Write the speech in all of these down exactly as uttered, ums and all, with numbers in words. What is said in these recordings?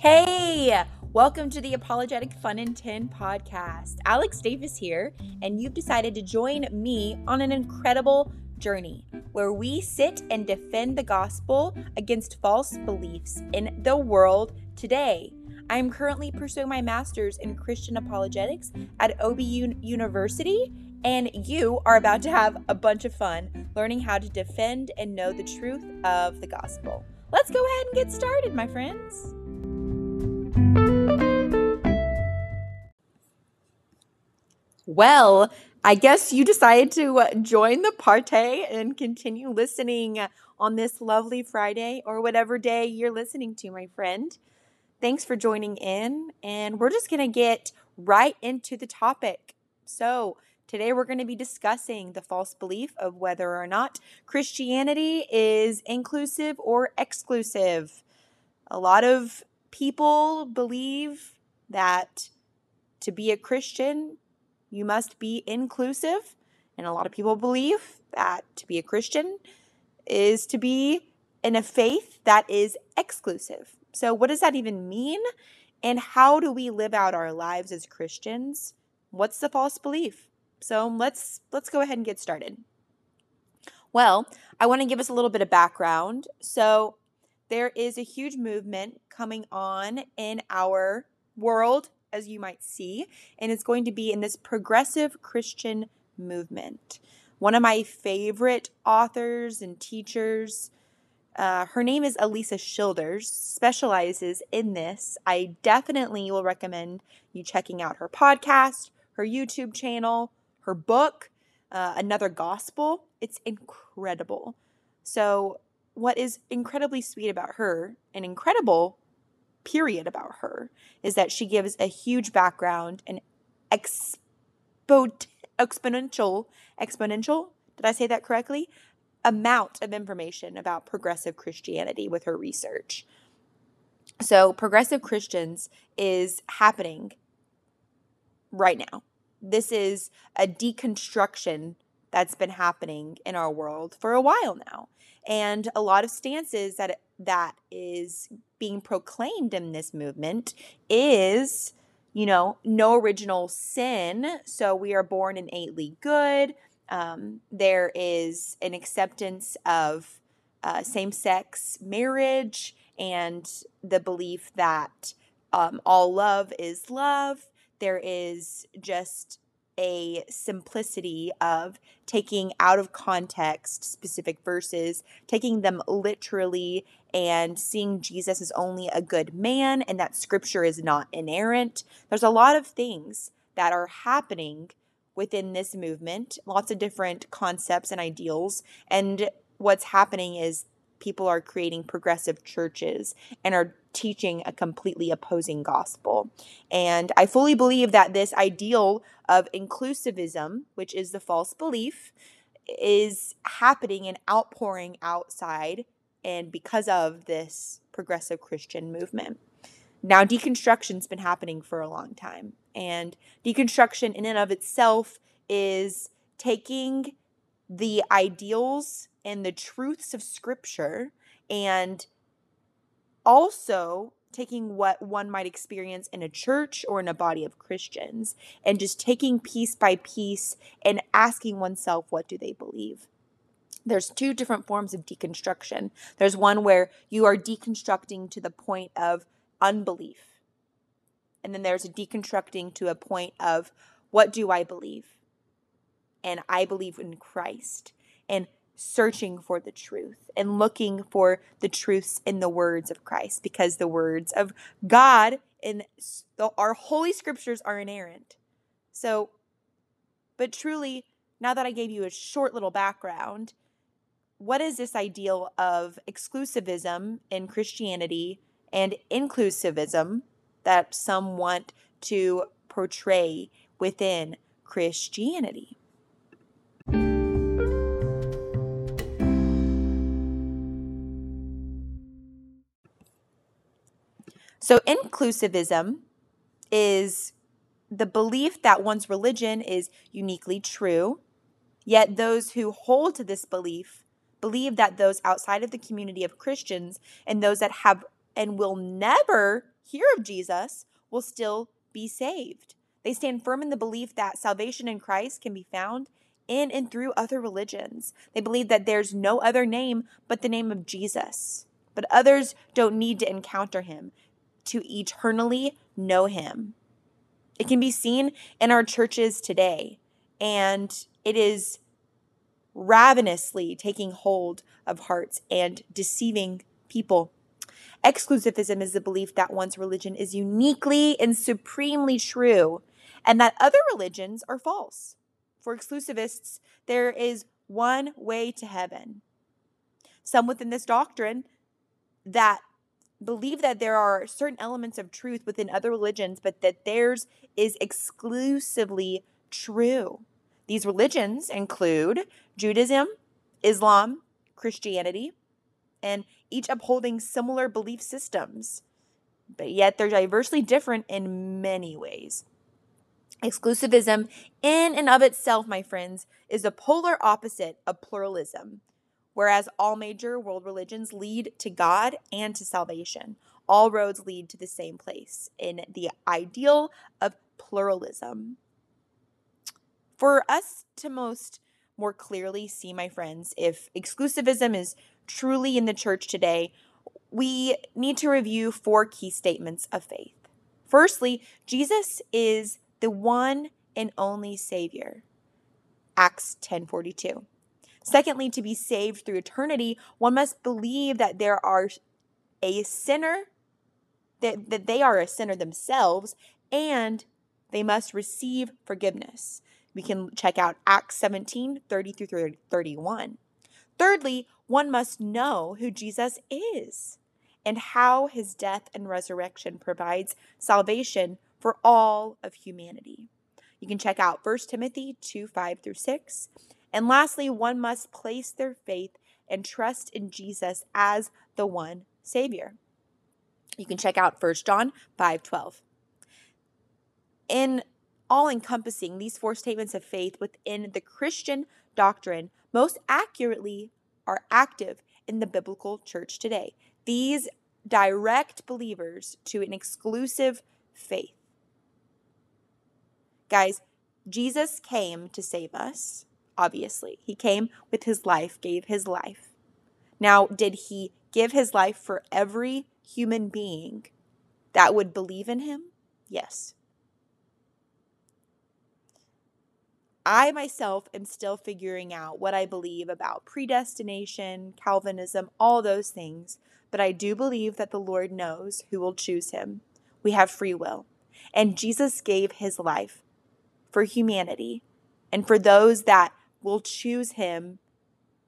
Hey, welcome to the Apologetic Fun in ten podcast. Alex Davis here, and you've decided to join me on an incredible journey where we sit and defend the gospel against false beliefs in the world today. I'm currently pursuing my master's in Christian apologetics at O B U University, and you are about to have a bunch of fun learning how to defend and know the truth of the gospel. Let's go ahead and get started, my friends. Well, I guess you decided to join the party and continue listening on this lovely Friday or whatever day you're listening to, my friend. Thanks for joining in, and we're just going to get right into the topic. So today we're going to be discussing the false belief of whether or not Christianity is inclusive or exclusive. A lot of people believe that to be a Christian, you must be inclusive, and a lot of people believe that to be a Christian is to be in a faith that is exclusive. So what does that even mean, and how do we live out our lives as Christians? What's the false belief? So let's let's go ahead and get started. Well, I want to give us a little bit of background. So there is a huge movement coming on in our world, as you might see, and it's going to be in this progressive Christian movement. One of my favorite authors and teachers, uh, her name is Alisa Childers, specializes in this. I definitely will recommend you checking out her podcast, her YouTube channel, her book, uh, Another Gospel. It's incredible. So what is incredibly sweet about her and incredible period about her is that she gives a huge background and expo- exponential, exponential, did I say that correctly? amount of information about progressive Christianity with her research. So progressive Christians is happening right now. This is a deconstruction that's been happening in our world for a while now. And a lot of stances that that is being proclaimed in this movement is, you know, no original sin. So we are born innately good. Um, there is an acceptance of uh, same-sex marriage and the belief that um, all love is love. There is just a simplicity of taking out of context specific verses, taking them literally and seeing Jesus as only a good man and that scripture is not inerrant. There's a lot of things that are happening within this movement, lots of different concepts and ideals. And what's happening is people are creating progressive churches and are teaching a completely opposing gospel. And I fully believe that this ideal of inclusivism, which is the false belief, is happening and outpouring outside and because of this progressive Christian movement. Now, deconstruction's been happening for a long time. And deconstruction in and of itself is taking the ideals and the truths of Scripture and also taking what one might experience in a church or in a body of Christians and just taking piece by piece and asking oneself, what do they believe? There's two different forms of deconstruction. There's one where you are deconstructing to the point of unbelief. And then there's a deconstructing to a point of, what do I believe? And I believe in Christ. And searching for the truth and looking for the truths in the words of Christ, because the words of God and our holy scriptures are inerrant. So, but truly, now that I gave you a short little background, what is this ideal of exclusivism in Christianity and inclusivism that some want to portray within Christianity? So inclusivism is the belief that one's religion is uniquely true, yet those who hold to this belief believe that those outside of the community of Christians and those that have and will never hear of Jesus will still be saved. They stand firm in the belief that salvation in Christ can be found in and through other religions. They believe that there's no other name but the name of Jesus. But others don't need to encounter him to eternally know him. It can be seen in our churches today, and it is ravenously taking hold of hearts and deceiving people. Exclusivism is the belief that one's religion is uniquely and supremely true, and that other religions are false. For exclusivists, there is one way to heaven. Some within this doctrine that believe that there are certain elements of truth within other religions, but that theirs is exclusively true. These religions include Judaism, Islam, Christianity, and each upholding similar belief systems, but yet they're diversely different in many ways. Exclusivism in and of itself, my friends, is the polar opposite of pluralism, whereas all major world religions lead to God and to salvation. All roads lead to the same place in the ideal of pluralism. For us to most more clearly see, my friends, if exclusivism is truly in the church today, we need to review four key statements of faith. Firstly, Jesus is the one and only Savior, Acts ten forty-two. Secondly, to be saved through eternity, one must believe that there are a sinner, that, that they are a sinner themselves, and they must receive forgiveness. We can check out Acts seventeen thirty through thirty-one. Thirdly, one must know who Jesus is and how his death and resurrection provides salvation for all of humanity. You can check out First Timothy two five through six. And lastly, one must place their faith and trust in Jesus as the one Savior. You can check out First John five twelve. In all encompassing, these four statements of faith within the Christian doctrine most accurately are active in the biblical church today. These direct believers to an exclusive faith. Guys, Jesus came to save us, obviously. He came with his life, gave his life. Now, did he give his life for every human being that would believe in him? Yes. I myself am still figuring out what I believe about predestination, Calvinism, all those things, but I do believe that the Lord knows who will choose him. We have free will, and Jesus gave his life for humanity and for those that will choose him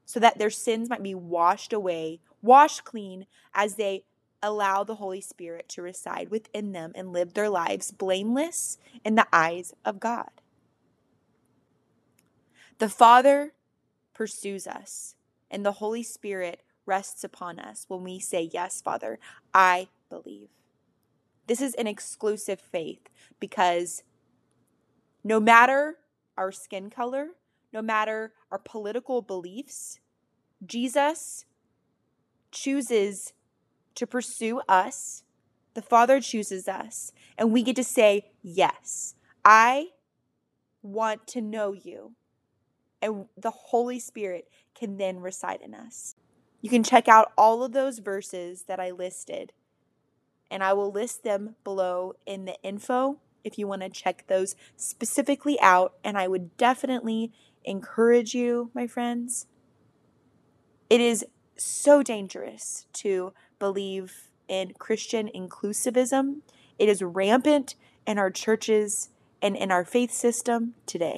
so that their sins might be washed away, washed clean as they allow the Holy Spirit to reside within them and live their lives blameless in the eyes of God. The Father pursues us, and the Holy Spirit rests upon us when we say, yes, Father, I believe. This is an exclusive faith because no matter our skin color, no matter our political beliefs, Jesus chooses to pursue us. The Father chooses us, and we get to say, yes, I want to know you. And the Holy Spirit can then reside in us. You can check out all of those verses that I listed, and I will list them below in the info if you want to check those specifically out. And I would definitely encourage you, my friends. It is so dangerous to believe in Christian inclusivism. It is rampant in our churches and in our faith system today.